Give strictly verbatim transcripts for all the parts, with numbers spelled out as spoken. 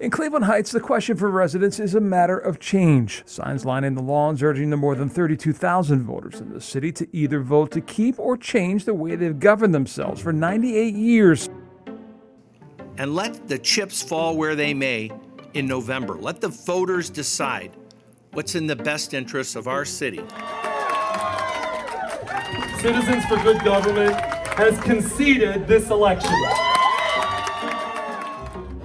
In Cleveland Heights, the question for residents is a matter of change. Signs lining the lawns urging the more than thirty-two thousand voters in the city to either vote to keep or change the way they've governed themselves for ninety-eight years. And let the chips fall where they may in November. Let the voters decide what's in the best interests of our city. Citizens for Good Government has conceded this election.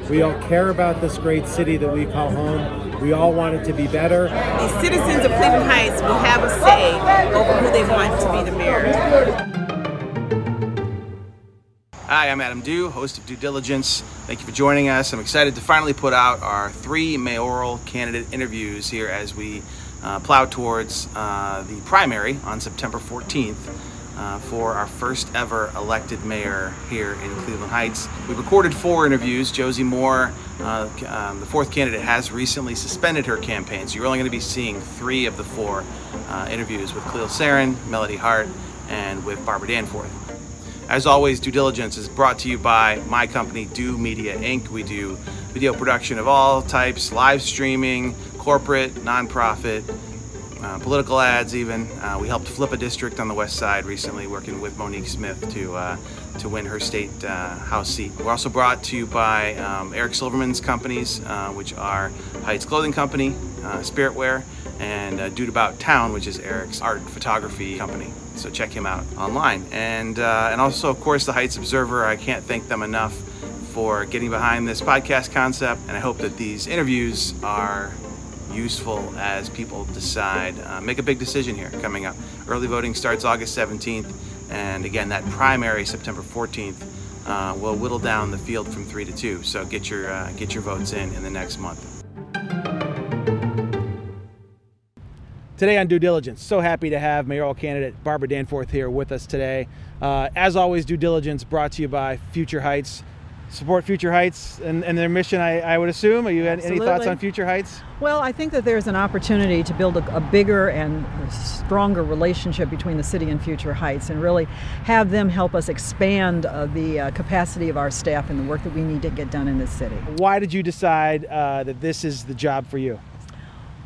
We all care about this great city that we call home. We all want it to be better. The citizens of Cleveland Heights will have a say over who they want to be the mayor. Hi, I'm Adam Dew, host of Due Diligence. Thank you for joining us. I'm excited to finally put out our three mayoral candidate interviews here as we uh, plow towards uh, the primary on September fourteenth. Uh, for our first ever elected mayor here in Cleveland Heights. We recorded four interviews. Josie Moore, uh, um, the fourth candidate, has recently suspended her campaign, so you're only going to be seeing three of the four uh, interviews with Cleo Sarin, Melody Hart, and with Barbara Danforth. As always, Due Diligence is brought to you by my company, Do Media Incorporated. We do video production of all types, live streaming, corporate, nonprofit, Uh, political ads even. Uh, we helped flip a district on the west side recently, working with Monique Smith to uh, to win her state uh, house seat. We're also brought to you by um, Eric Silverman's companies, uh, which are Heights Clothing Company, uh, Spiritwear, and uh, Dude About Town, which is Eric's art photography company. So check him out online. And, uh, and also, of course, the Heights Observer. I can't thank them enough for getting behind this podcast concept, and I hope that these interviews are useful as people decide, uh, make a big decision here coming up. Early voting starts August seventeenth, and again, that primary September fourteenth uh, will whittle down the field from three to two. So get your uh, get your votes in in the next month. Today on Due Diligence, so happy to have mayoral candidate Barbara Danforth here with us today. Uh, as always, Due Diligence brought to you by Future Heights. Support Future Heights and, and their mission, I, I would assume. Are you had any thoughts on Future Heights? Well, I think that there's an opportunity to build a, a bigger and stronger relationship between the city and Future Heights, and really have them help us expand uh, the uh, capacity of our staff and the work that we need to get done in this city. Why did you decide uh, that this is the job for you?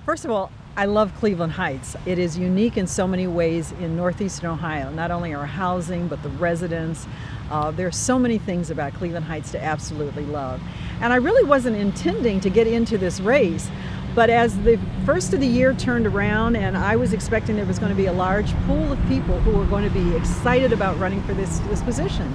First of all, I love Cleveland Heights. It is unique in so many ways in northeastern Ohio. Not only our housing, but the residents. Uh, there are so many things about Cleveland Heights to absolutely love. And I really wasn't intending to get into this race, but as the first of the year turned around and I was expecting there was going to be a large pool of people who were going to be excited about running for this, this position.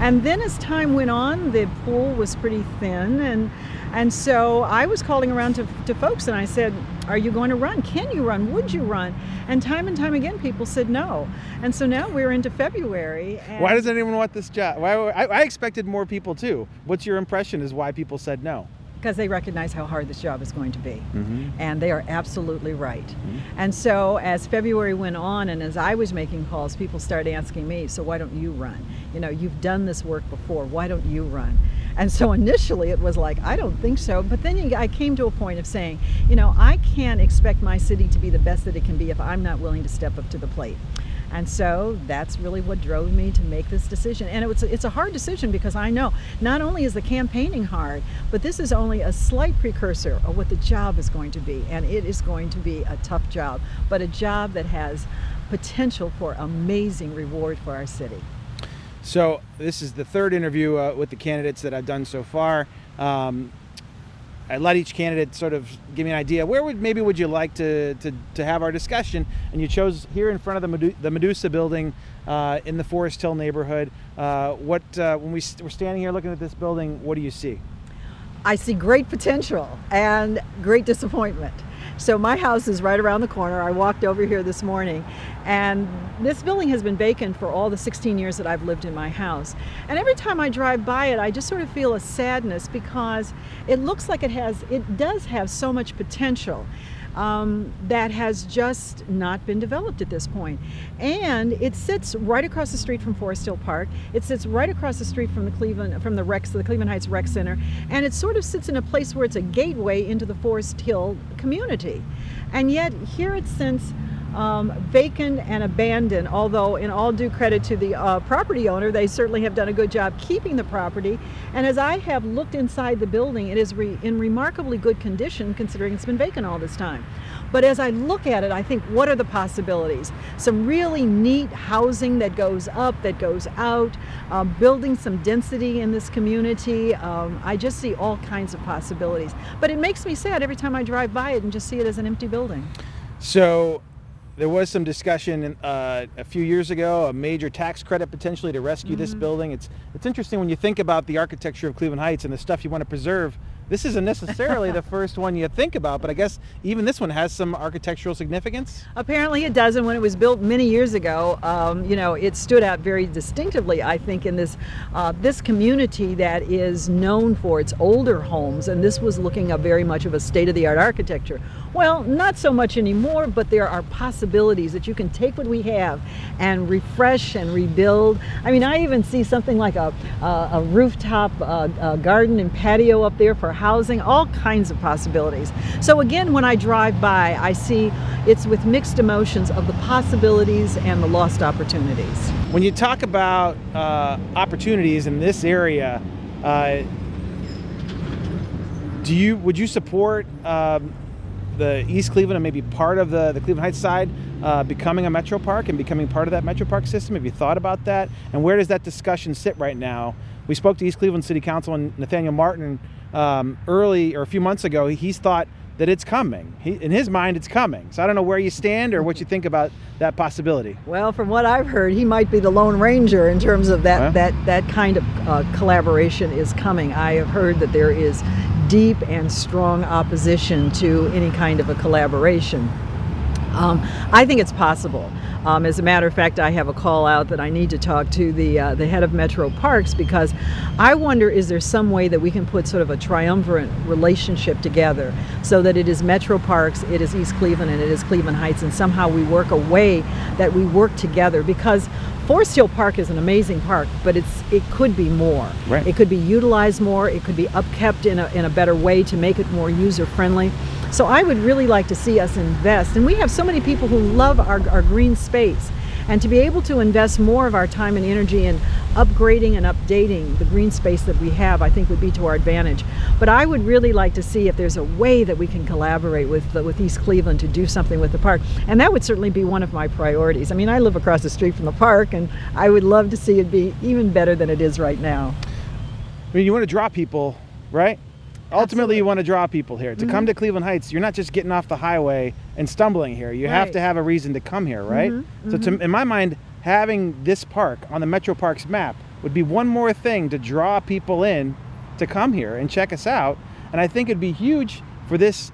And then as time went on, the pool was pretty thin, and and so I was calling around to, to folks and I said, are you going to run? Can you run? Would you run? And time and time again, people said no. And so now we're into February. And why does anyone want this job? Why, I, I expected more people too. What's your impression is why people said no? Because they recognize how hard this job is going to be. Mm-hmm. And they are absolutely right. Mm-hmm. And so as February went on and as I was making calls, people started asking me, so why don't you run? You know, you've done this work before, why don't you run? And so initially it was like, I don't think so. But then I came to a point of saying, you know, I can't expect my city to be the best that it can be if I'm not willing to step up to the plate. And so that's really what drove me to make this decision. And it was, it's a hard decision because I know not only is the campaigning hard, but this is only a slight precursor of what the job is going to be. And it is going to be a tough job, but a job that has potential for amazing reward for our city. So this is the third interview uh, with the candidates that I've done so far. Um, I let each candidate sort of give me an idea. Where would maybe would you like to, to, to have our discussion? And you chose here in front of the Medu- the Medusa building uh, in the Forest Hill neighborhood. Uh, what uh, when we st- we're standing here looking at this building, what do you see? I see great potential and great disappointment. So my house is right around the corner. I walked over here this morning, and this building has been vacant for all the sixteen years that I've lived in my house. And every time I drive by it, I just sort of feel a sadness because it looks like it has, it does have so much potential um, that has just not been developed at this point. And it sits right across the street from Forest Hill Park. It sits right across the street from the Cleveland, from the Rec, the Cleveland Heights Rec Center. And it sort of sits in a place where it's a gateway into the Forest Hill community. And yet here it sits um, vacant and abandoned, although in all due credit to the uh, property owner, they certainly have done a good job keeping the property. And as I have looked inside the building, it is re in remarkably good condition considering it's been vacant all this time. But as I look at it, I think, what are the possibilities? Some really neat housing that goes up, that goes out, um, building some density in this community. Um, I just see all kinds of possibilities. But it makes me sad every time I drive by it and just see it as an empty building. So there was some discussion uh, a few years ago, a major tax credit potentially to rescue mm-hmm. this building. It's, it's interesting when you think about the architecture of Cleveland Heights and the stuff you want to preserve. This isn't necessarily the first one you think about, but I guess even this one has some architectural significance? Apparently it does, and when it was built many years ago, um, you know, it stood out very distinctively, I think, in this, uh, this community that is known for its older homes, and this was looking up very much of a state-of-the-art architecture. Well, not so much anymore, but there are possibilities that you can take what we have and refresh and rebuild. I mean, I even see something like a, uh, a rooftop uh, a garden and patio up there for housing, all kinds of possibilities. So again, when I drive by, I see it's with mixed emotions of the possibilities and the lost opportunities. When you talk about uh, opportunities in this area, uh, do you would you support um, the East Cleveland and maybe part of the, the Cleveland Heights side uh, becoming a Metro Park and becoming part of that Metro Park system? Have you thought about that? And where does that discussion sit right now? We spoke to East Cleveland City Council and Nathaniel Martin Um, early or a few months ago. He's thought that it's coming. He, in his mind, it's coming. So I don't know where you stand or what you think about that possibility. Well, from what I've heard, he might be the Lone Ranger in terms of that, huh? that, that kind of uh, collaboration is coming. I have heard that there is deep and strong opposition to any kind of a collaboration. Um, I think it's possible. Um, as a matter of fact, I have a call out that I need to talk to the uh, the head of Metro Parks, because I wonder, is there some way that we can put sort of a triumvirate relationship together so that it is Metro Parks, it is East Cleveland, and it is Cleveland Heights, and somehow we work a way that we work together, because Forest Hill Park is an amazing park, but it's it could be more. Right. It could be utilized more. It could be upkept in a, in a better way to make it more user-friendly. So I would really like to see us invest. And we have so many people who love our, our green space. And to be able to invest more of our time and energy in upgrading and updating the green space that we have, I think would be to our advantage. But I would really like to see if there's a way that we can collaborate with, the, with East Cleveland to do something with the park. And that would certainly be one of my priorities. I mean, I live across the street from the park, and I would love to see it be even better than it is right now. I mean, you want to draw people, right? Ultimately, Absolutely. You want to draw people here. To mm-hmm. come to Cleveland Heights, you're not just getting off the highway and stumbling here. You right. have to have a reason to come here, right? Mm-hmm. So to, in my mind, having this park on the Metro Parks map would be one more thing to draw people in to come here and check us out. And I think it'd be huge for this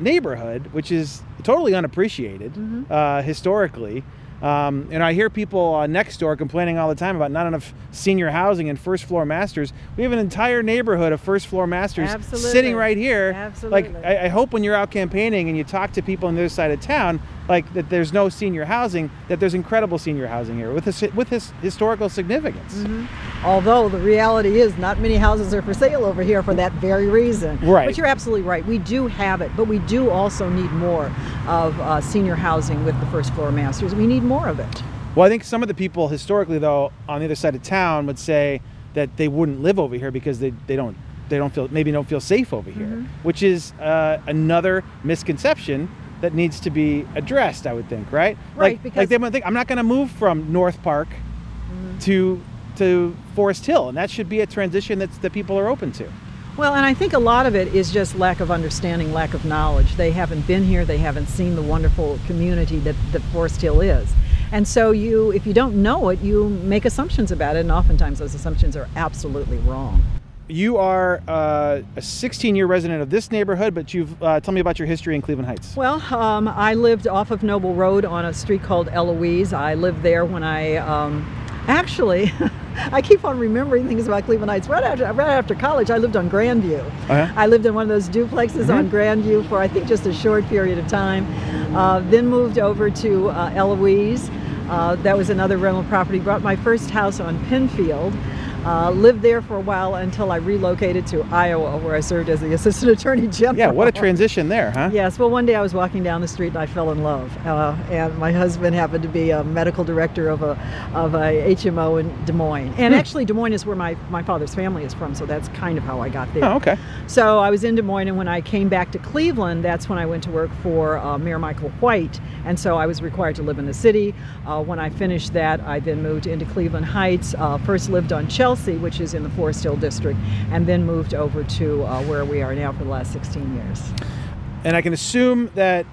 neighborhood, which is totally unappreciated mm-hmm. uh, historically. Um, and I hear people on next door complaining all the time about not enough senior housing and first floor masters. We have an entire neighborhood of first floor masters Absolutely. Sitting right here. Absolutely. Like, I, I hope when you're out campaigning and you talk to people on the other side of town, like that there's no senior housing, that there's incredible senior housing here with his, with his historical significance. Mm-hmm. Although the reality is not many houses are for sale over here for that very reason. Right. But you're absolutely right. We do have it, but we do also need more of uh, senior housing with the first floor masters. We need more of it. Well, I think some of the people historically, though, on the other side of town would say that they wouldn't live over here because they, they don't they don't feel maybe don't feel safe over here, mm-hmm. which is uh, another misconception that needs to be addressed, I would think, right? Right. Like, because like they might think, I'm not going to move from North Park mm-hmm. to to Forest Hill, and that should be a transition that's, that people are open to. Well, and I think a lot of it is just lack of understanding, lack of knowledge. They haven't been here. They haven't seen the wonderful community that, that Forest Hill is. And so you, if you don't know it, you make assumptions about it, and oftentimes those assumptions are absolutely wrong. You are uh, a sixteen-year resident of this neighborhood, but you've uh, tell me about your history in Cleveland Heights. Well, um, I lived off of Noble Road on a street called Eloise. I lived there when I um, actually, I keep on remembering things about Cleveland Heights. Right after, right after college, I lived on Grandview. Uh-huh. I lived in one of those duplexes mm-hmm. on Grandview for I think just a short period of time. Uh, then moved over to uh, Eloise. Uh, that was another rental property. Bought my first house on Penfield. Uh, lived there for a while until I relocated to Iowa, where I served as the assistant attorney general. Yeah, what a transition there, huh? Yes, well, one day I was walking down the street and I fell in love. Uh, and my husband happened to be a medical director of a of a H M O in Des Moines. And hmm. actually, Des Moines is where my, my father's family is from, so that's kind of how I got there. Oh, okay. So I was in Des Moines, and when I came back to Cleveland, that's when I went to work for uh, Mayor Michael White. And so I was required to live in the city. Uh, when I finished that, I then moved into Cleveland Heights, uh, first lived on Chelsea, which is in the Forest Hill district, and then moved over to uh, where we are now for the last sixteen years. And I can assume that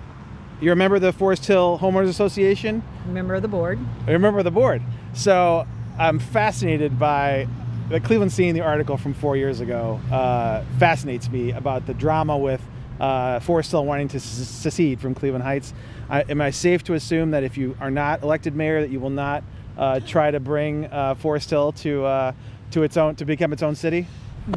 you're a member of the Forest Hill Homeowners Association? Member of the board. You're a member of the board. So I'm fascinated by the Cleveland Scene, the article from four years ago, uh, fascinates me about the drama with uh, Forest Hill wanting to secede from Cleveland Heights. I, am I safe to assume that if you are not elected mayor, that you will not uh, try to bring uh, Forest Hill to uh, to its own, to become its own city?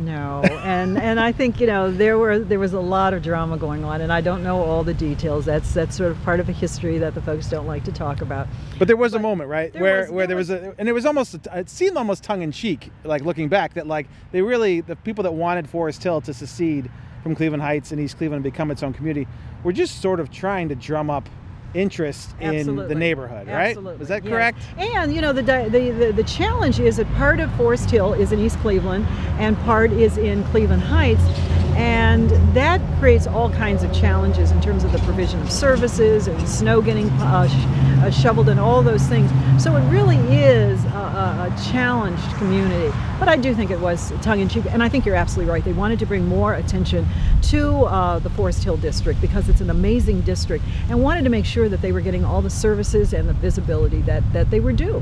No, and and I think, you know, there were there was a lot of drama going on, and I don't know all the details. That's that's sort of part of a history that the folks don't like to talk about. But there was but a moment, right, there where was, where there was, was a, and it was almost, it seemed almost tongue in cheek, like looking back, that like they really, the people that wanted Forest Hill to secede from Cleveland Heights and East Cleveland and become its own community were just sort of trying to drum up interest Absolutely. in the neighborhood, right? Absolutely. Is that correct? Yes. And you know, the, the the the challenge is that part of Forest Hill is in East Cleveland and part is in Cleveland Heights, and that creates all kinds of challenges in terms of the provision of services and snow getting uh, sh uh, shoveled and all those things. So it really is a, a, a challenged community. But I do think it was tongue-in-cheek, and I think you're absolutely right. They wanted to bring more attention to uh, the Forest Hill district because it's an amazing district, and wanted to make sure that they were getting all the services and the visibility that, that they were due.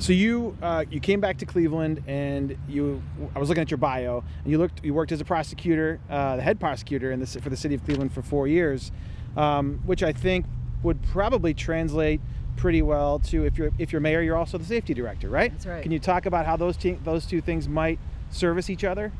So you uh, you came back to Cleveland, and you I was looking at your bio, and you looked you worked as a prosecutor, uh, the head prosecutor in the, for the city of Cleveland for four years, um, which I think would probably translate pretty well to, if you're if you're mayor, you're also the safety director, right? That's right. Can you talk about how those te those two things might service each other?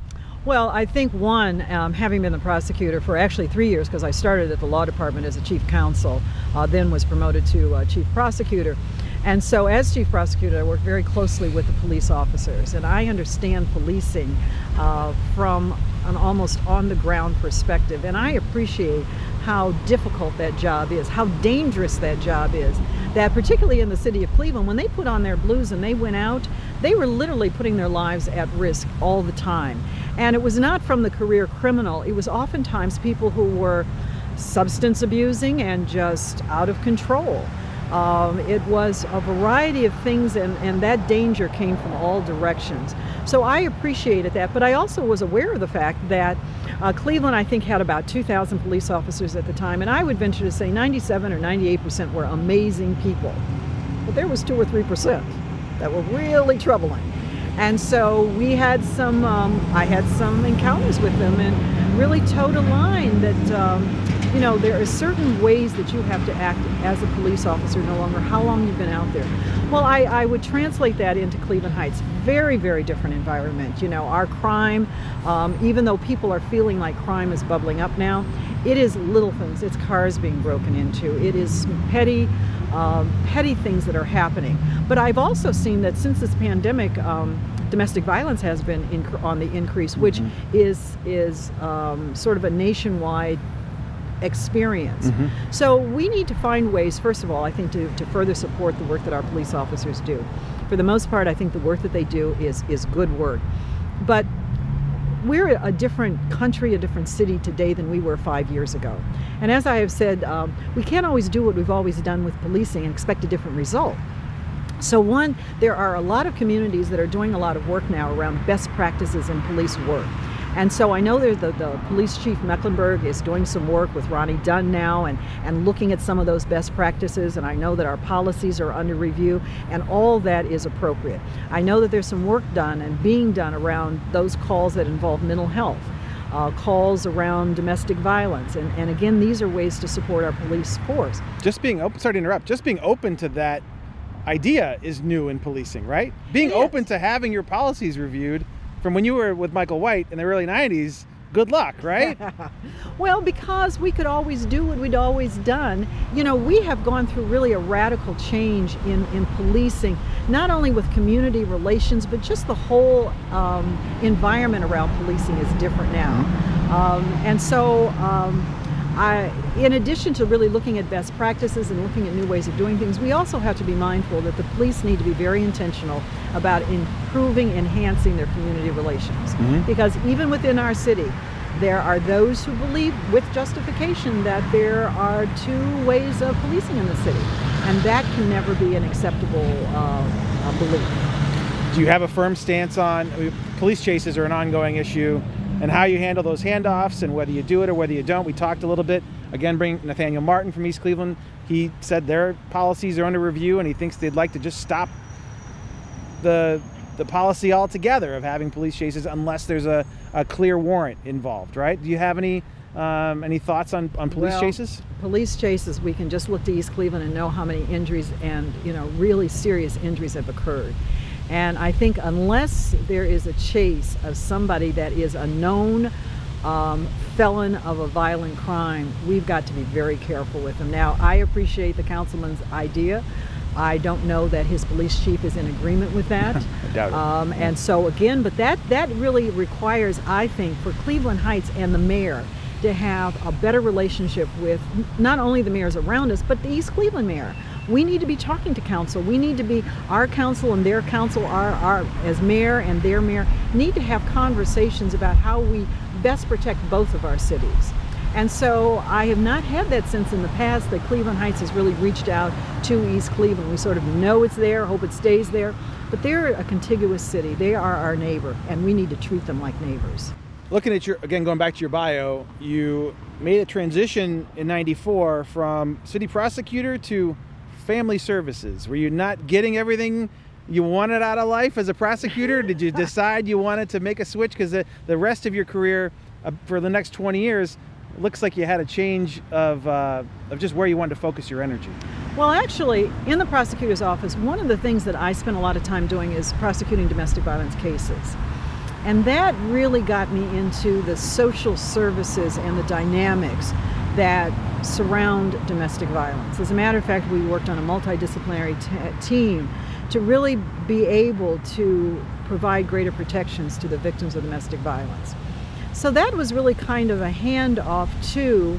Well, I think one, um, having been the prosecutor for actually three years, because I started at the law department as a chief counsel, uh, then was promoted to uh, chief prosecutor. And so as chief prosecutor, I work very closely with the police officers, and I understand policing uh, from an almost on-the-ground perspective, and I appreciate how difficult that job is, how dangerous that job is, that particularly in the city of Cleveland, when they put on their blues and they went out, they were literally putting their lives at risk all the time. And it was not from the career criminal, it was oftentimes people who were substance abusing and just out of control. Um, it was a variety of things, and, and that danger came from all directions. So I appreciated that, but I also was aware of the fact that uh, Cleveland, I think, had about two thousand police officers at the time, and I would venture to say ninety-seven or ninety-eight percent were amazing people. But there was two or three percent that were really troubling. And so we had some, um, I had some encounters with them, and really towed a line that, um, you know, there are certain ways that you have to act as a police officer, no longer how long you've been out there. Well, I, I would translate that into Cleveland Heights. Very, very different environment. You know, our crime, um, even though people are feeling like crime is bubbling up now, it is little things. It's cars being broken into. It is petty, um, petty things that are happening. But I've also seen that since this pandemic, um, domestic violence has been in, on the increase, which mm-hmm. is, is um, sort of a nationwide experience. Mm-hmm. So we need to find ways, first of all, I think, to, to further support the work that our police officers do. For the most part, I think the work that they do is, is good work. But we're a different country, a different city today than we were five years ago. And as I have said, um, we can't always do what we've always done with policing and expect a different result. So one, there are a lot of communities that are doing a lot of work now around best practices in police work. And so I know there's the, the police chief, Mecklenburg, is doing some work with Ronnie Dunn now, and, and looking at some of those best practices. And I know that our policies are under review, and all that is appropriate. I know that there's some work done and being done around those calls that involve mental health, uh, calls around domestic violence. And, and again, these are ways to support our police force. Just being open, sorry to interrupt, just being open to that idea is new in policing, right? Being open to having your policies reviewed. From when you were with Michael White in the early nineties, good luck, right? Well, because we could always do what we'd always done. You know, we have gone through really a radical change in, in policing, not only with community relations, but just the whole um, environment around policing is different now. Um, and so, um, I, in addition to really looking at best practices and looking at new ways of doing things, we also have to be mindful that the police need to be very intentional about improving, enhancing their community relations. Mm-hmm. Because even within our city, there are those who believe, with justification, that there are two ways of policing in the city. And that can never be an acceptable uh, belief. Do you have a firm stance on, I mean, police chases are an ongoing issue, and how you handle those handoffs and whether you do it or whether you don't? We talked a little bit. Again, bring Nathaniel Martin from East Cleveland. He said their policies are under review and he thinks they'd like to just stop the the policy altogether of having police chases unless there's a, a clear warrant involved, right? Do you have any um, any thoughts on, on police well, chases? Police chases, we can just look to East Cleveland and know how many injuries and, you know, really serious injuries have occurred. And I think unless there is a chase of somebody that is a known um, felon of a violent crime, we've got to be very careful with them. Now, I appreciate the councilman's idea. I don't know that his police chief is in agreement with that. I doubt it. Um, and so again, but that, that really requires, I think, for Cleveland Heights and the mayor to have a better relationship with not only the mayors around us, but the East Cleveland mayor. We need to be talking to council. We need to be, our council and their council, our, our, as mayor and their mayor, need to have conversations about how we best protect both of our cities. And so I have not had that sense in the past that Cleveland Heights has really reached out to East Cleveland. We sort of know it's there, hope it stays there, but they're a contiguous city. They are our neighbor, and we need to treat them like neighbors. Looking at your, again, going back to your bio, you made a transition in ninety-four from city prosecutor to family services. Were you not getting everything you wanted out of life as a prosecutor? Did you decide you wanted to make a switch? Because the, the rest of your career uh, for the next twenty years, it looks like you had a change of, uh, of just where you wanted to focus your energy. Well, actually, in the prosecutor's office, one of the things that I spent a lot of time doing is prosecuting domestic violence cases. And that really got me into the social services and the dynamics that surround domestic violence. As a matter of fact, we worked on a multidisciplinary t team to really be able to provide greater protections to the victims of domestic violence. So that was really kind of a handoff to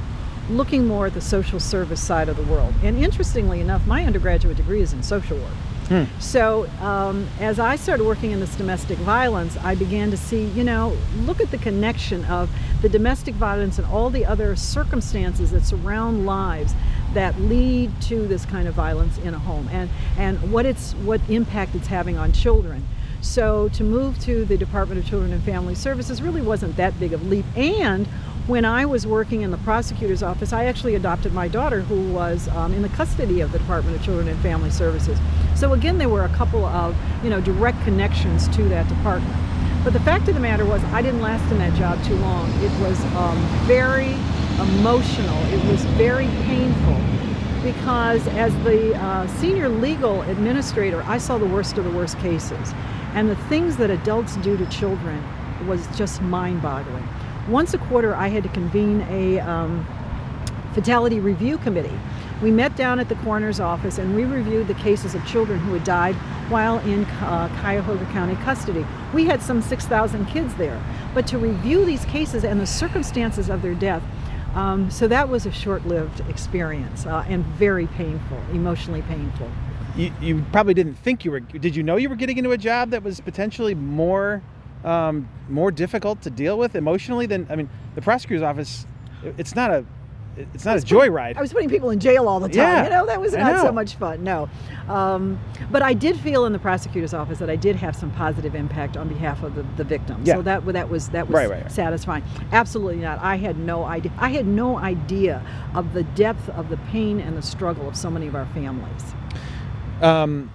looking more at the social service side of the world. And interestingly enough, my undergraduate degree is in social work. Hmm. So um, as I started working in this domestic violence, I began to see, you know, look at the connection of the domestic violence and all the other circumstances that surround lives that lead to this kind of violence in a home, and, and what, it's, what impact it's having on children. So to move to the Department of Children and Family Services really wasn't that big of a leap. And when I was working in the prosecutor's office, I actually adopted my daughter, who was um, in the custody of the Department of Children and Family Services. So again, there were a couple of, you know, direct connections to that department. But the fact of the matter was, I didn't last in that job too long. It was um, very emotional. It was very painful because as the uh, senior legal administrator, I saw the worst of the worst cases. And the things that adults do to children was just mind-boggling. Once a quarter, I had to convene a um, fatality review committee. We met down at the coroner's office and we reviewed the cases of children who had died while in uh, Cuyahoga County custody. We had some six thousand kids there, but to review these cases and the circumstances of their death, um, so that was a short-lived experience uh, and very painful, emotionally painful. You, you probably didn't think you were, did you know you were getting into a job that was potentially more Um, more difficult to deal with emotionally than, I mean, the prosecutor's office, it's not a, it's not a joyride. I was putting people in jail all the time. Yeah, you know, that was not so much fun, no. Um, but I did feel in the prosecutor's office that I did have some positive impact on behalf of the, the victim. Yeah. So that, that was, that was right, right, right. satisfying. Absolutely not. I had no idea. I had no idea of the depth of the pain and the struggle of so many of our families. Um,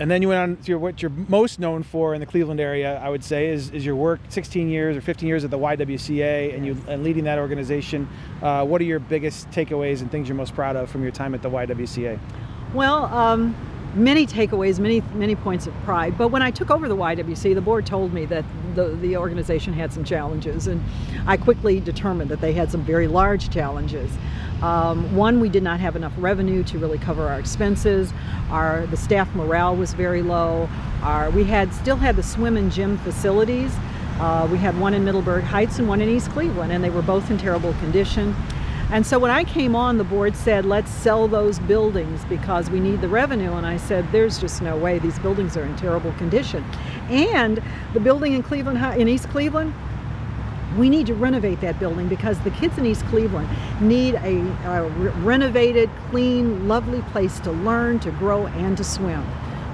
And then you went on to your, what you're most known for in the Cleveland area, I would say, is, is your work sixteen years or fifteen years at the Y W C A and, you, and leading that organization. Uh, what are your biggest takeaways and things you're most proud of from your time at the Y W C A? Well, um, many takeaways, many many points of pride. But when I took over the Y W C, the board told me that the, the organization had some challenges, and I quickly determined that they had some very large challenges. Um, one, we did not have enough revenue to really cover our expenses. Our the staff morale was very low. Our we had still had the swim and gym facilities. Uh, we had one in Middleburg Heights and one in East Cleveland, and they were both in terrible condition. And so when I came on, the board said, let's sell those buildings because we need the revenue. And I said, there's just no way. These buildings are in terrible condition. And the building in Cleveland, in East Cleveland, we need to renovate that building because the kids in East Cleveland need a, a renovated, clean, lovely place to learn, to grow, and to swim.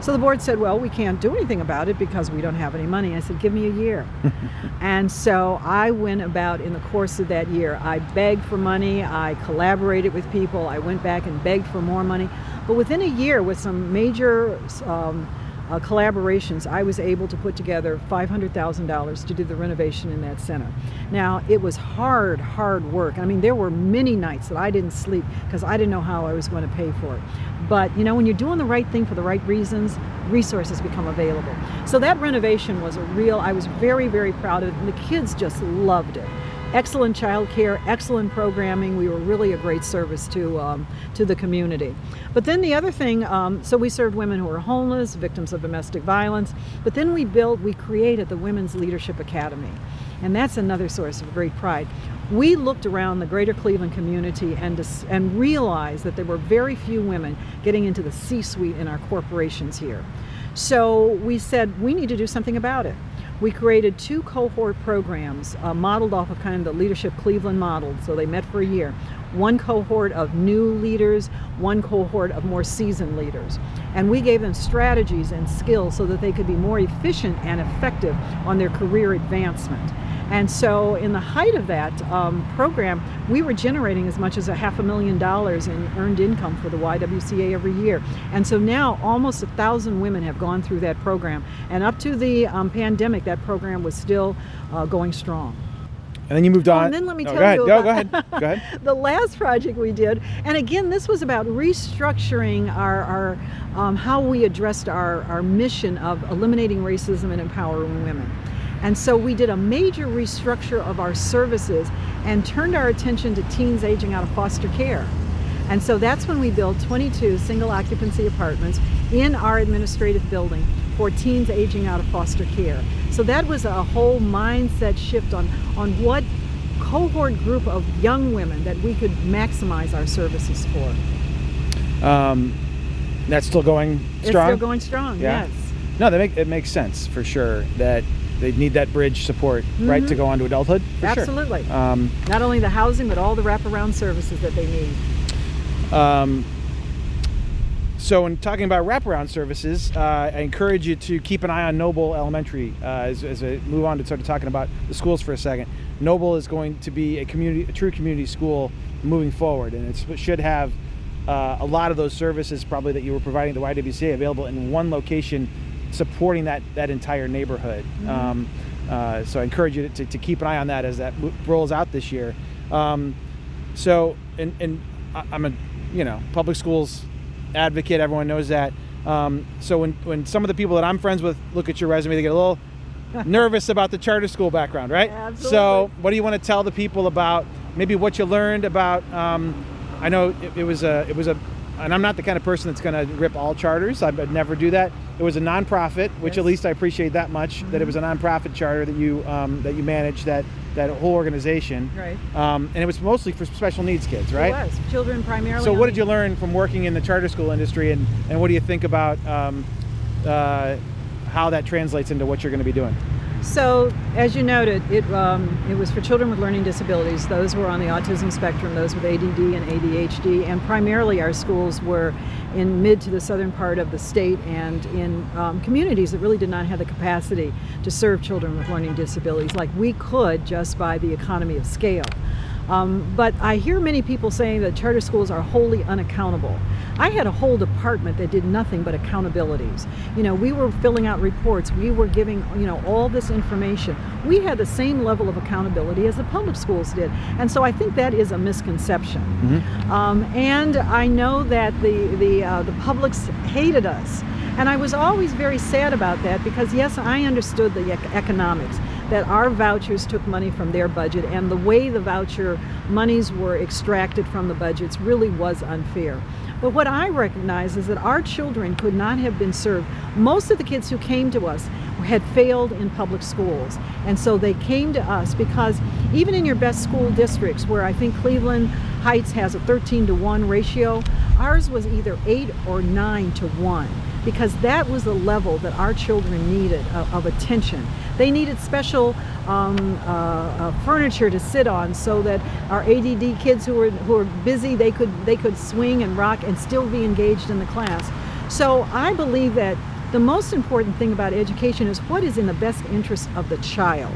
So the board said, well, we can't do anything about it because we don't have any money. I said, give me a year. And so I went about, in the course of that year, I begged for money, I collaborated with people, I went back and begged for more money. But within a year, with some major um, uh, collaborations, I was able to put together five hundred thousand dollars to do the renovation in that center. Now, it was hard, hard work. I mean, there were many nights that I didn't sleep because I didn't know how I was going to pay for it. But, you know, when you're doing the right thing for the right reasons, resources become available. So that renovation was a real, I was very, very proud of it, and the kids just loved it. Excellent child care, excellent programming. We were really a great service to, um, to the community. But then the other thing, um, so we served women who were homeless, victims of domestic violence, but then we built, we created the Women's Leadership Academy. And that's another source of great pride. We looked around the greater Cleveland community and, and realized that there were very few women getting into the C-suite in our corporations here. So we said, we need to do something about it. We created two cohort programs uh, modeled off of kind of the Leadership Cleveland model, so they met for a year. One cohort of new leaders, one cohort of more seasoned leaders. And we gave them strategies and skills so that they could be more efficient and effective on their career advancement. And so in the height of that um, program, we were generating as much as a half a million dollars in earned income for the Y W C A every year. And so now almost a thousand women have gone through that program. And up to the um, pandemic, that program was still uh, going strong. And then you moved on. And then let me no, tell go ahead. you about no, go ahead. Go ahead. The last project we did. And again, this was about restructuring our, our um, how we addressed our, our mission of eliminating racism and empowering women. And so we did a major restructure of our services and turned our attention to teens aging out of foster care. And so that's when we built twenty-two single occupancy apartments in our administrative building for teens aging out of foster care. So that was a whole mindset shift on, on what cohort group of young women that we could maximize our services for. Um, that's still going strong? It's still going strong, yeah. Yes. No, that make, it makes sense for sure that they need that bridge support, mm-hmm. right, to go on to adulthood? For Absolutely. Sure. Um, Not only the housing, but all the wraparound services that they need. Um, so in talking about wraparound services, uh, I encourage you to keep an eye on Noble Elementary uh, as, as I move on to sort of talking about the schools for a second. Noble is going to be a community, a true community school moving forward, and it's, it should have uh, a lot of those services probably that you were providing the Y W C A available in one location, supporting that that entire neighborhood. Mm-hmm. um, uh, so I encourage you to, to keep an eye on that as that w rolls out this year. Um, so and, and I'm a you know public schools advocate, everyone knows that. Um, so when, when some of the people that I'm friends with look at your resume, they get a little nervous about the charter school background, right? Absolutely. So what do you want to tell the people about maybe what you learned about um, I know it, it was a it was a and I'm not the kind of person that's going to rip all charters. I'd never do that. It was a nonprofit, which yes. at least I appreciate that much, mm-hmm. that it was a nonprofit charter that you um, that you managed that that whole organization. Right. Um, and it was mostly for special needs kids, right? It was children primarily. So, what did you learn from working in the charter school industry, and and what do you think about um, uh, how that translates into what you're going to be doing? So, as you noted, it um, it was for children with learning disabilities. Those were on the autism spectrum, those with A D D and A D H D, and primarily our schools were in mid to the southern part of the state and in um, communities that really did not have the capacity to serve children with learning disabilities like we could just by the economy of scale. Um, but I hear many people saying that charter schools are wholly unaccountable. I had a whole department that did nothing but accountabilities. You know, we were filling out reports, we were giving, you know, all this information. We had the same level of accountability as the public schools did. And so I think that is a misconception. Mm-hmm. um, and I know that the, the, uh, the publics hated us. And I was always very sad about that because, yes, I understood the ec economics, that our vouchers took money from their budget, and the way the voucher monies were extracted from the budgets really was unfair. But what I recognize is that our children could not have been served. Most of the kids who came to us had failed in public schools, and so they came to us because even in your best school districts, where I think Cleveland Heights has a thirteen to one ratio, ours was either eight or nine to one. Because that was the level that our children needed of, of attention. They needed special um, uh, uh, furniture to sit on so that our A D D kids who were, who were busy, they could, they could swing and rock and still be engaged in the class. So I believe that the most important thing about education is what is in the best interest of the child.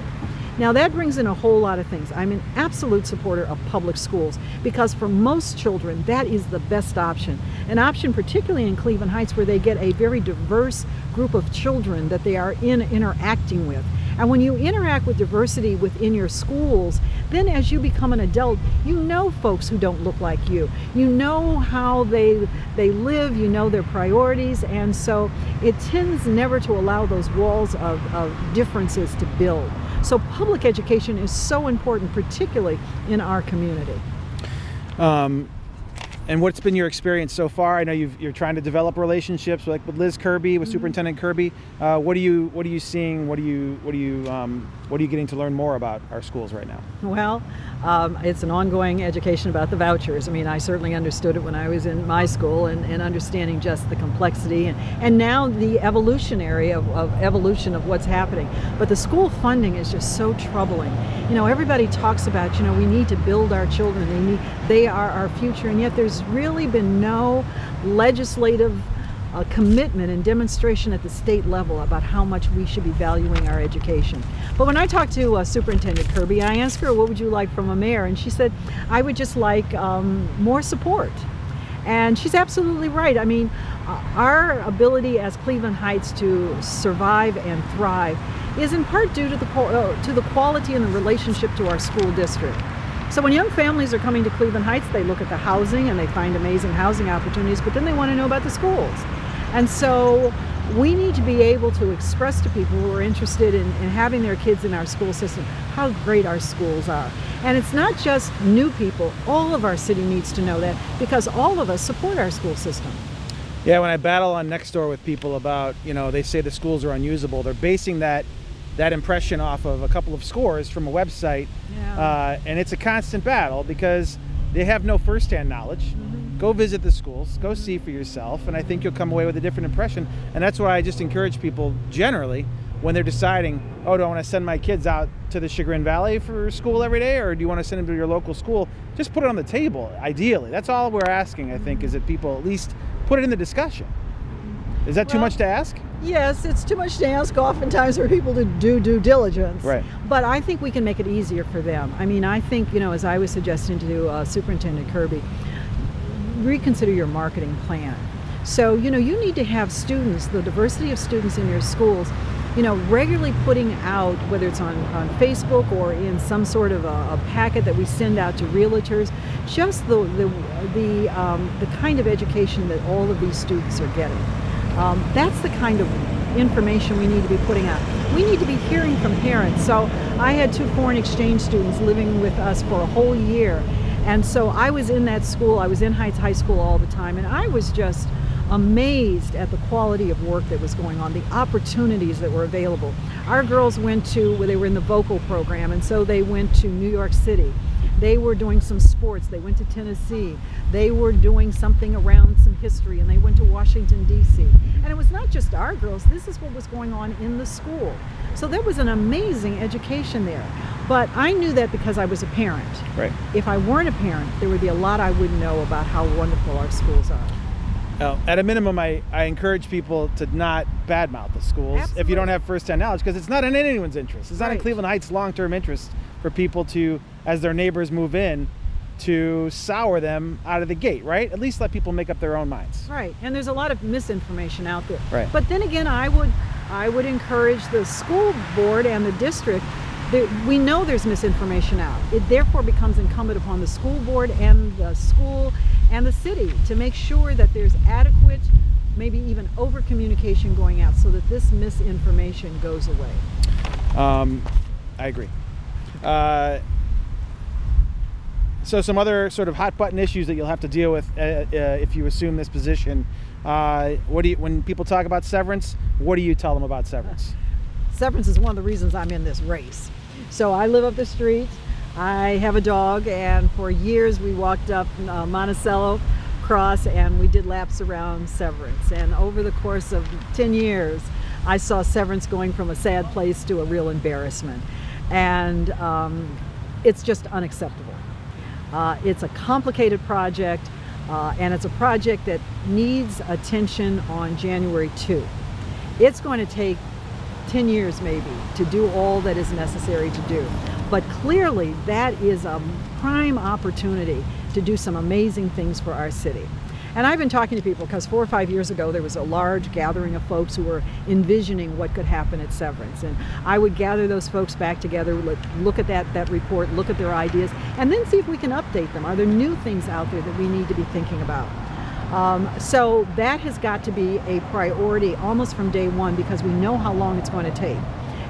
Now that brings in a whole lot of things. I'm an absolute supporter of public schools because for most children that is the best option. An option particularly in Cleveland Heights where they get a very diverse group of children that they are in interacting with. And when you interact with diversity within your schools, then as you become an adult, you know folks who don't look like you. You know how they, they live, you know their priorities, and so it tends never to allow those walls of, of differences to build. So public education is so important, particularly in our community. Um, and what's been your experience so far? I know you've, you're trying to develop relationships, like with Liz Kirby, with mm-hmm. Superintendent Kirby. Uh, what are you What are you seeing? What are you What are you um, What are you getting to learn more about our schools right now? Well, um, it's an ongoing education about the vouchers. I mean, I certainly understood it when I was in my school, and, and understanding just the complexity and, and now the evolutionary of, of evolution of what's happening. But the school funding is just so troubling. You know, everybody talks about, you know, we need to build our children. They need, they are our future, and yet there's really been no legislative uh, commitment and demonstration at the state level about how much we should be valuing our education. But when I talked to uh, Superintendent Kirby, I asked her, what would you like from a mayor? And she said, I would just like um, more support. And she's absolutely right. I mean, uh, our ability as Cleveland Heights to survive and thrive is in part due to the, uh, to the quality and the relationship to our school district. So when young families are coming to Cleveland Heights, they look at the housing and they find amazing housing opportunities, but then they want to know about the schools. And so we need to be able to express to people who are interested in, in having their kids in our school system how great our schools are. And it's not just new people. All of our city needs to know that because all of us support our school system. Yeah, when I battle on Nextdoor with people about, you know, they say the schools are unusable, they're basing that that impression off of a couple of scores from a website. Yeah. Uh, and it's a constant battle because they have no firsthand knowledge. Mm-hmm. Go visit the schools, go see for yourself, and I think you'll come away with a different impression. And that's why I just encourage people generally when they're deciding, oh, do I want to send my kids out to the Chagrin Valley for school every day, or do you want to send them to your local school? Just put it on the table, ideally. That's all we're asking, I think, is that people at least put it in the discussion. Is that well, too much to ask? Yes, it's too much to ask oftentimes for people to do due diligence. Right. But I think we can make it easier for them. I mean, I think, you know, as I was suggesting to uh, Superintendent Kirby, reconsider your marketing plan. So, you know, you need to have students, the diversity of students in your schools, you know, regularly putting out, whether it's on, on Facebook or in some sort of a, a packet that we send out to realtors, just the, the, the, um, the kind of education that all of these students are getting. Um, that's the kind of information we need to be putting out. We need to be hearing from parents. So I had two foreign exchange students living with us for a whole year. And so I was in that school, I was in Heights High School all the time, and I was just amazed at the quality of work that was going on, the opportunities that were available. Our girls went to, well, they were in the vocal program, and so they went to New York City. They were doing some sports, they went to Tennessee, they were doing something around some history, and they went to Washington, D C. And it was not just our girls, this is what was going on in the school. So there was an amazing education there. But I knew that because I was a parent. Right. If I weren't a parent, there would be a lot I wouldn't know about how wonderful our schools are. Now, at a minimum, I, I encourage people to not badmouth the schools. Absolutely. If you don't have first-hand knowledge, because it's not in anyone's interest. It's not right. in Cleveland Heights' long-term interest for people to, as their neighbors move in, to sour them out of the gate, right? At least let people make up their own minds. Right, and there's a lot of misinformation out there. Right. But then again, I would, I would encourage the school board and the district. We know there's misinformation out. It therefore becomes incumbent upon the school board and the school and the city to make sure that there's adequate, maybe even over communication going out so that this misinformation goes away. Um, I agree. Uh, so some other sort of hot button issues that you'll have to deal with uh, uh, if you assume this position. Uh, what do you, when people talk about severance, what do you tell them about severance? Severance is one of the reasons I'm in this race. So I live up the street, I have a dog, and for years we walked up uh, Monticello Cross and we did laps around Severance. And over the course of ten years, I saw Severance going from a sad place to a real embarrassment. And um, it's just unacceptable. Uh, it's a complicated project, uh, and it's a project that needs attention on January second. It's going to take ten years maybe to do all that is necessary to do. But clearly that is a prime opportunity to do some amazing things for our city. And I've been talking to people because four or five years ago there was a large gathering of folks who were envisioning what could happen at Severance. And I would gather those folks back together, look at that, that report, look at their ideas, and then see if we can update them. Are there new things out there that we need to be thinking about? Um, so that has got to be a priority almost from day one because we know how long it's going to take.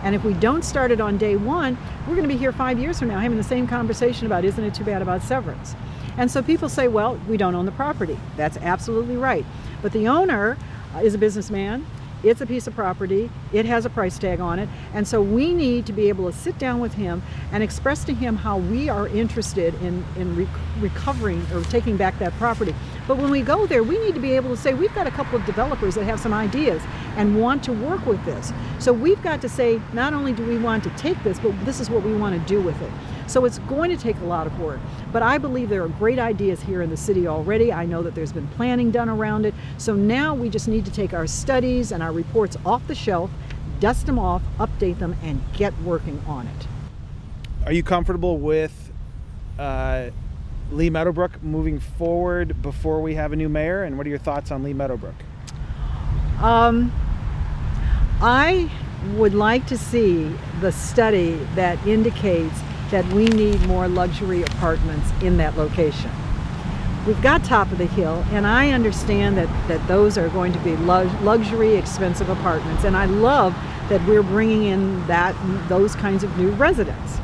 And if we don't start it on day one, we're going to be here five years from now having the same conversation about, isn't it too bad about Severance? And so people say, well, we don't own the property. That's absolutely right. But the owner is a businessman. It's a piece of property. It has a price tag on it. And so we need to be able to sit down with him and express to him how we are interested in, in re recovering or taking back that property. But when we go there, we need to be able to say, we've got a couple of developers that have some ideas and want to work with this. So we've got to say, not only do we want to take this, but this is what we want to do with it. So it's going to take a lot of work, but I believe there are great ideas here in the city already. I know that there's been planning done around it. So now we just need to take our studies and our reports off the shelf, dust them off, update them, and get working on it. Are you comfortable with uh, Lee Meadowbrook moving forward before we have a new mayor? And what are your thoughts on Lee Meadowbrook? Um, I would like to see the study that indicates that we need more luxury apartments in that location. We've got Top of the Hill, and I understand that, that those are going to be luxury, expensive apartments, and I love that we're bringing in that those kinds of new residents.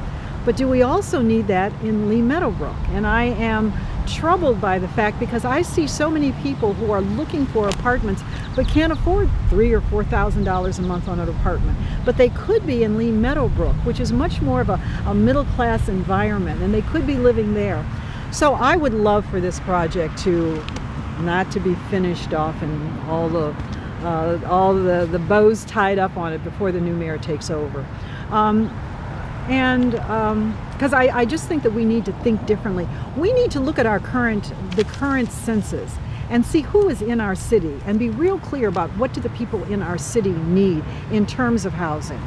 But do we also need that in Lee Meadowbrook? And I am troubled by the fact because I see so many people who are looking for apartments but can't afford three or four thousand dollars a month on an apartment, but they could be in Lee Meadowbrook, which is much more of a, a middle-class environment, and they could be living there. So I would love for this project to not to be finished off and all the uh, all the the bows tied up on it before the new mayor takes over. Um, and because um, I, I just think that we need to think differently. We need to look at our current, the current census and see who is in our city and be real clear about what do the people in our city need in terms of housing.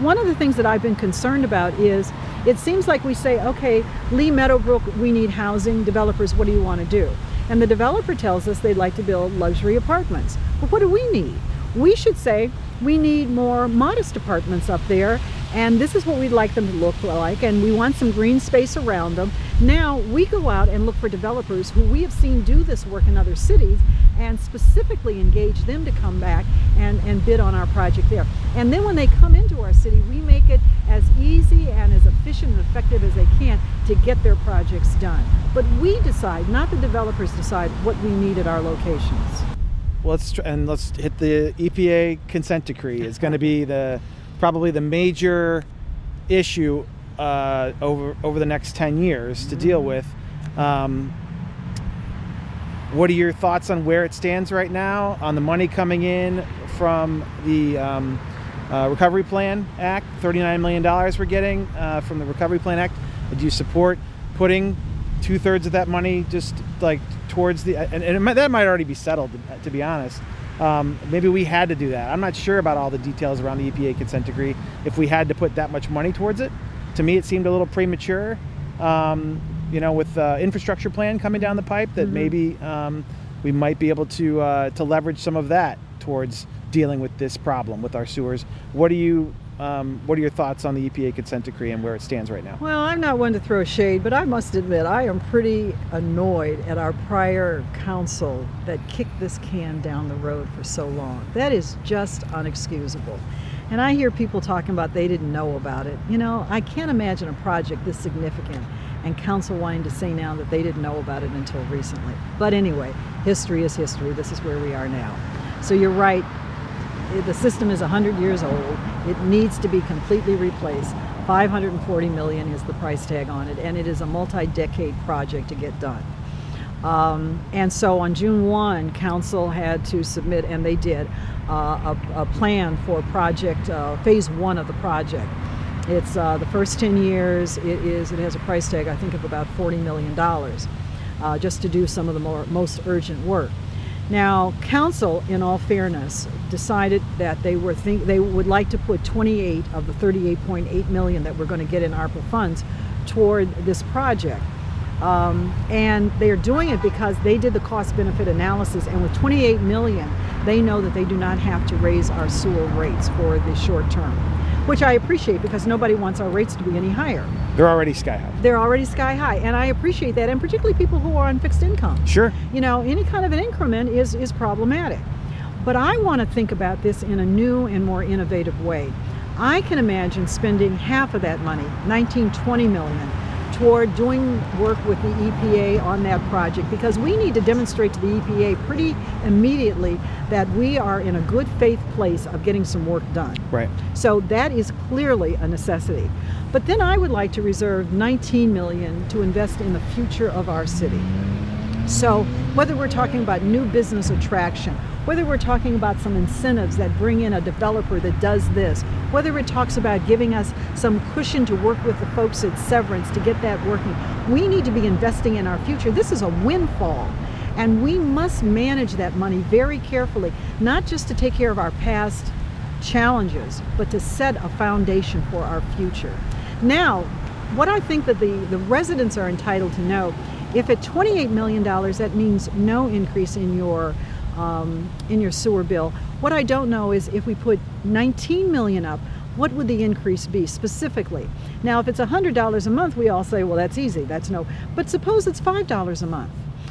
One of the things that I've been concerned about is it seems like we say, okay, Lee Meadowbrook, we need housing. Developers, what do you want to do? And the developer tells us they'd like to build luxury apartments. But what do we need? We should say we need more modest apartments up there, and this is what we'd like them to look like, and we want some green space around them. Now we go out and look for developers who we have seen do this work in other cities and specifically engage them to come back and, and bid on our project there. And then when they come into our city, we make it as easy and as efficient and effective as they can to get their projects done. But we decide, not the developers decide, what we need at our locations. Let's try, and let's hit the E P A consent decree. It's going to be the probably the major issue uh, over over the next ten years to deal with. Um, what are your thoughts on where it stands right now, on the money coming in from the um, uh, Recovery Plan Act, thirty-nine million dollars we're getting uh, from the Recovery Plan Act? Do you support putting two thirds of that money just like towards the, and, and it might, that might already be settled, to be honest. Um, maybe we had to do that. I'm not sure about all the details around the E P A consent decree if we had to put that much money towards it. to me it seemed a little premature, um, you know, with the uh, infrastructure plan coming down the pipe, that mm-hmm. maybe um, we might be able to uh, to leverage some of that towards dealing with this problem with our sewers. What do you Um, what are your thoughts on the E P A consent decree and where it stands right now? Well, I'm not one to throw shade, but I must admit I am pretty annoyed at our prior council that kicked this can down the road for so long. That is just unexcusable. And I hear people talking about they didn't know about it. You know, I can't imagine a project this significant and council wanting to say now that they didn't know about it until recently. But anyway, history is history. This is where we are now. So you're right. The system is one hundred years old. It needs to be completely replaced. five hundred forty million dollars is the price tag on it, and it is a multi-decade project to get done. Um, and so on June first, council had to submit, and they did, uh, a, a plan for project, uh, phase one of the project. It's uh, the first ten years, it, is, it has a price tag, I think, of about forty million dollars, uh, just to do some of the more, most urgent work. Now, council, in all fairness, decided that they were think they would like to put twenty-eight of the thirty-eight point eight million that we're going to get in ARPA funds toward this project, um, and they are doing it because they did the cost-benefit analysis, and with twenty-eight million, they know that they do not have to raise our sewer rates for the short term, which I appreciate because nobody wants our rates to be any higher. They're already sky high. They're already sky high, and I appreciate that, and particularly people who are on fixed income. Sure. You know, any kind of an increment is, is problematic. But I want to think about this in a new and more innovative way. I can imagine spending half of that money, nineteen, twenty million, toward doing work with the E P A on that project, because we need to demonstrate to the E P A pretty immediately that we are in a good faith place of getting some work done. Right. So that is clearly a necessity. But then I would like to reserve nineteen million dollars to invest in the future of our city. So whether we're talking about new business attraction, whether we're talking about some incentives that bring in a developer that does this, whether it talks about giving us some cushion to work with the folks at Severance to get that working, we need to be investing in our future. This is a windfall, and we must manage that money very carefully, not just to take care of our past challenges, but to set a foundation for our future. Now, what I think that the, the residents are entitled to know, if at twenty-eight million dollars, that means no increase in your um, in your sewer bill. What I don't know is if we put nineteen million dollars up, what would the increase be specifically? Now, if it's one hundred dollars a month, we all say, well, that's easy, that's no. But suppose it's five dollars a month.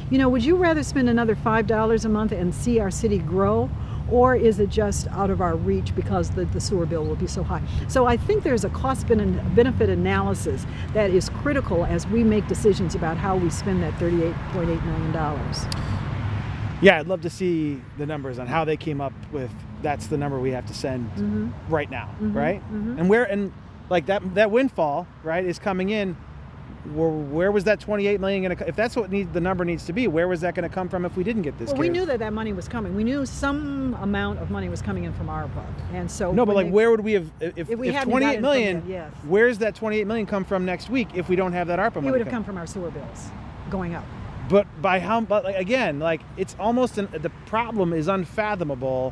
You know, would you rather spend another five dollars a month and see our city grow? Or is it just out of our reach because the, the sewer bill will be so high? So I think there's a cost-benefit analysis that is critical as we make decisions about how we spend that thirty-eight point eight million dollars. Yeah, I'd love to see the numbers on how they came up with that's the number we have to send mm-hmm. right now, mm-hmm. right? Mm-hmm. And where and like that that windfall, right, is coming in. Where, where was that twenty-eight million dollars going to? If that's what need, the number needs to be, where was that going to come from if we didn't get this? Well, care? We knew that that money was coming. We knew some amount of money was coming in from ARPA, and so no. But like, they, where would we have if, if, we if twenty-eight million dollars? That, yes. Where's that twenty-eight million dollars come from next week if we don't have that ARPA money? It would have come from our sewer bills going up. But by how? But like, again, like it's almost an, the problem is unfathomable,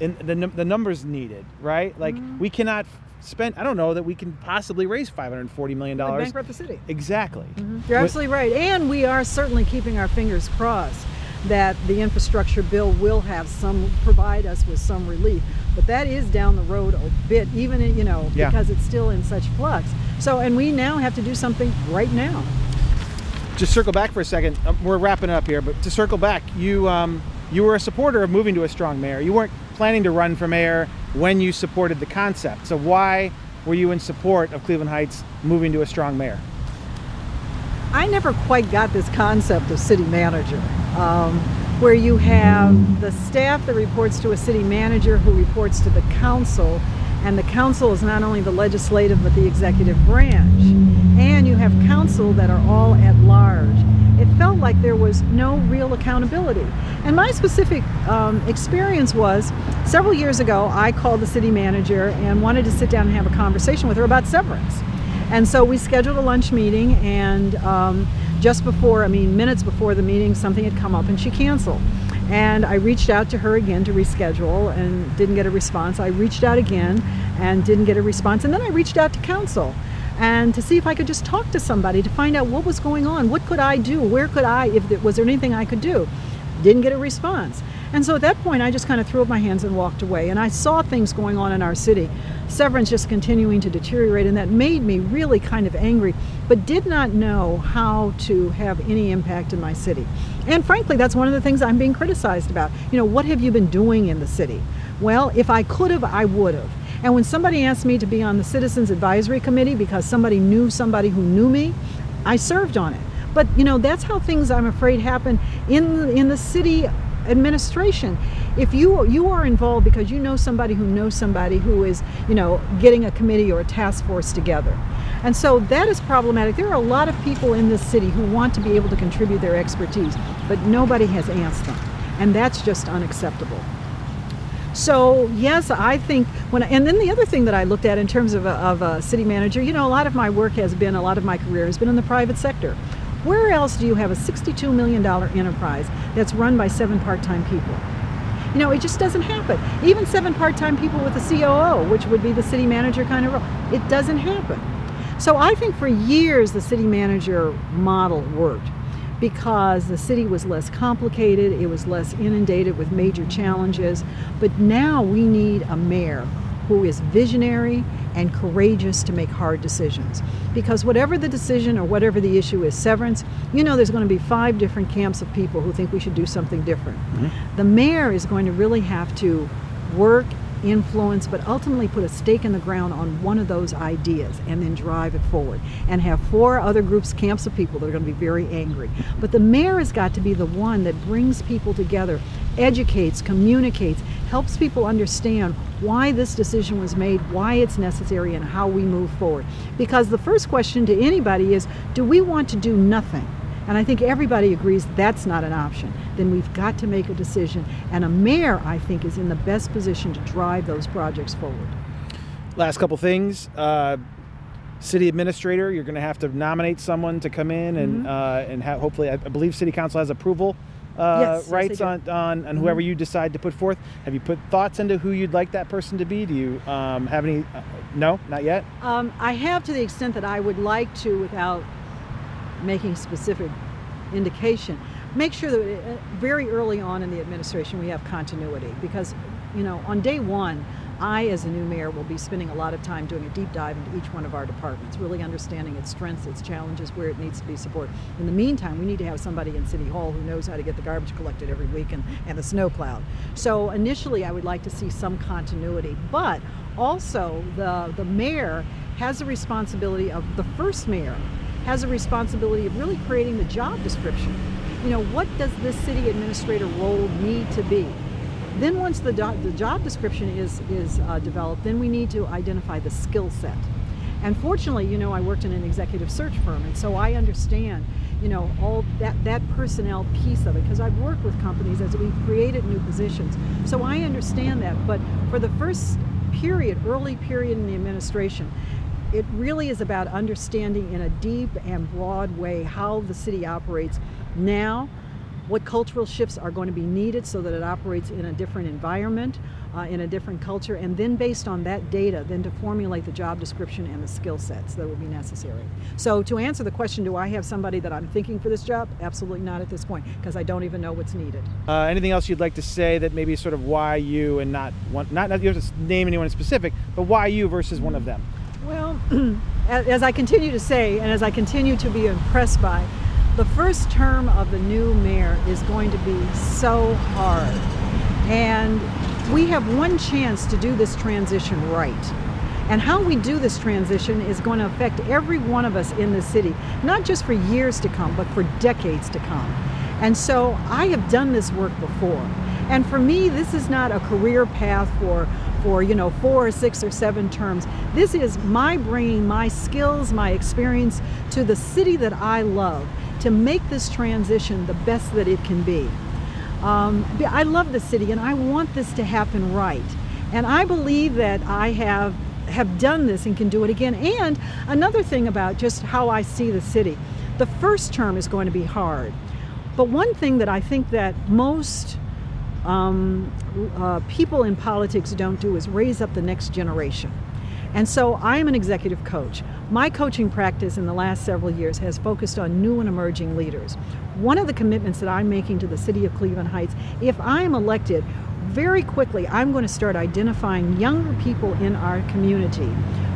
and the the numbers needed, right? Like mm-hmm. we cannot. Spent, I don't know that we can possibly raise five hundred forty million dollars. Like bankrupt the city. Exactly. Mm-hmm. You're but, absolutely right. And we are certainly keeping our fingers crossed that the infrastructure bill will have some, provide us with some relief. But that is down the road a bit, even, in, you know, yeah. because it's still in such flux. So, and we now have to do something right now. Just circle back for a second. We're wrapping up here, but to circle back, you, um, you were a supporter of moving to a strong mayor. You weren't planning to run for mayor when you supported the concept. So why were you in support of Cleveland Heights moving to a strong mayor? I never quite got this concept of city manager, um, where you have the staff that reports to a city manager who reports to the council, and the council is not only the legislative but the executive branch. And you have council that are all at large. It felt like there was no real accountability. And my specific um, experience was, several years ago, I called the city manager and wanted to sit down and have a conversation with her about severance. And so we scheduled a lunch meeting, and um, just before, I mean, minutes before the meeting, something had come up and she canceled. And I reached out to her again to reschedule and didn't get a response. I reached out again and didn't get a response. And then I reached out to council. and to see if I could just talk to somebody to find out what was going on, what could I do, where could I, if there, was there anything I could do? Didn't get a response. And so at that point, I just kind of threw up my hands and walked away. And I saw things going on in our city. Severance just continuing to deteriorate, and that made me really kind of angry, but did not know how to have any impact in my city. And frankly, that's one of the things I'm being criticized about. You know, what have you been doing in the city? Well, if I could have, I would have. And when somebody asked me to be on the Citizens Advisory Committee because somebody knew somebody who knew me, I served on it. But, you know, that's how things, I'm afraid, happen in, in the city administration. If you you are involved because you know somebody who knows somebody who is, you know, getting a committee or a task force together. And so that is problematic. There are a lot of people in this city who want to be able to contribute their expertise, but nobody has asked them. And that's just unacceptable. So yes, I think when, and then the other thing that I looked at in terms of a, of a city manager, you know, a lot of my work has been, a lot of my career has been in the private sector. Where else do you have a sixty-two million dollar enterprise that's run by seven part-time people? You know, it just doesn't happen. Even seven part-time people with a C O O, which would be the city manager kind of role, it doesn't happen. So I think for years the city manager model worked because the city was less complicated, it was less inundated with major challenges, but now we need a mayor who is visionary and courageous to make hard decisions. Because whatever the decision or whatever the issue is, Severance, you know there's going to be five different camps of people who think we should do something different. Mm-hmm. The mayor is going to really have to work, influence, but ultimately put a stake in the ground on one of those ideas and then drive it forward. And have four other groups, camps of people that are going to be very angry. But the mayor has got to be the one that brings people together, educates, communicates, helps people understand why this decision was made, why it's necessary, and how we move forward. Because the first question to anybody is, do we want to do nothing? And I think everybody agrees that's not an option. Then we've got to make a decision. And a mayor, I think, is in the best position to drive those projects forward. Last couple things. Uh, city administrator, you're going to have to nominate someone to come in and, mm-hmm. uh, and ha- hopefully, I believe City Council has approval. Uh, yes, rights yes, on, on, on whoever mm-hmm. you decide to put forth. Have you put thoughts into who you'd like that person to be? Do you um, have any? Uh, no, not yet? Um, I have, to the extent that I would like to, without making specific indication, make sure that very early on in the administration we have continuity. Because, you know, on day one, I, as a new mayor, will be spending a lot of time doing a deep dive into each one of our departments, really understanding its strengths, its challenges, where it needs to be supported. In the meantime, we need to have somebody in City Hall who knows how to get the garbage collected every week and, and the snow plowed. So initially, I would like to see some continuity. But also, the, the mayor has a responsibility of, the first mayor has a responsibility of really creating the job description. You know, what does this city administrator role need to be? Then once the, do- the job description is, is uh, developed, then we need to identify the skill set. And fortunately, you know, I worked in an executive search firm, and so I understand, you know, all that, that personnel piece of it, because I've worked with companies as we've created new positions. So I understand that, but for the first period, early period in the administration, it really is about understanding in a deep and broad way how the city operates now, what cultural shifts are going to be needed so that it operates in a different environment, uh, in a different culture, and then based on that data, then to formulate the job description and the skill sets that will be necessary. So to answer the question, do I have somebody that I'm thinking for this job? Absolutely not at this point, because I don't even know what's needed. Uh, anything else you'd like to say that maybe sort of why you and not one, not, not you have to name anyone specific, but why you versus one of them? Well, as I continue to say, and as I continue to be impressed by, the first term of the new mayor is going to be so hard. And we have one chance to do this transition right. And how we do this transition is going to affect every one of us in the city, not just for years to come, but for decades to come. And so I have done this work before. And for me, this is not a career path for for you know four or six or seven terms. This is my bringing my skills, my experience to the city that I love, to make this transition the best that it can be. Um, I love the city and I want this to happen right. And I believe that I have, have done this and can do it again. And another thing about just how I see the city, the first term is going to be hard. But one thing that I think that most um, uh, people in politics don't do is raise up the next generation. And so I am an executive coach. My coaching practice in the last several years has focused on new and emerging leaders. One of the commitments that I'm making to the city of Cleveland Heights, if I am elected, very quickly I'm going to start identifying younger people in our community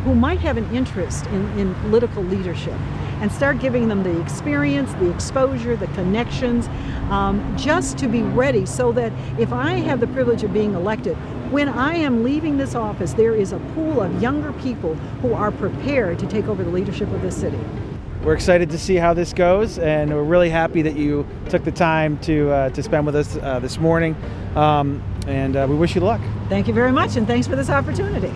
who might have an interest in, in political leadership, and start giving them the experience, the exposure, the connections, um, just to be ready so that if I have the privilege of being elected, when I am leaving this office, there is a pool of younger people who are prepared to take over the leadership of the city. We're excited to see how this goes, and we're really happy that you took the time to, uh, to spend with us uh, this morning, um, and uh, we wish you luck. Thank you very much, and thanks for this opportunity.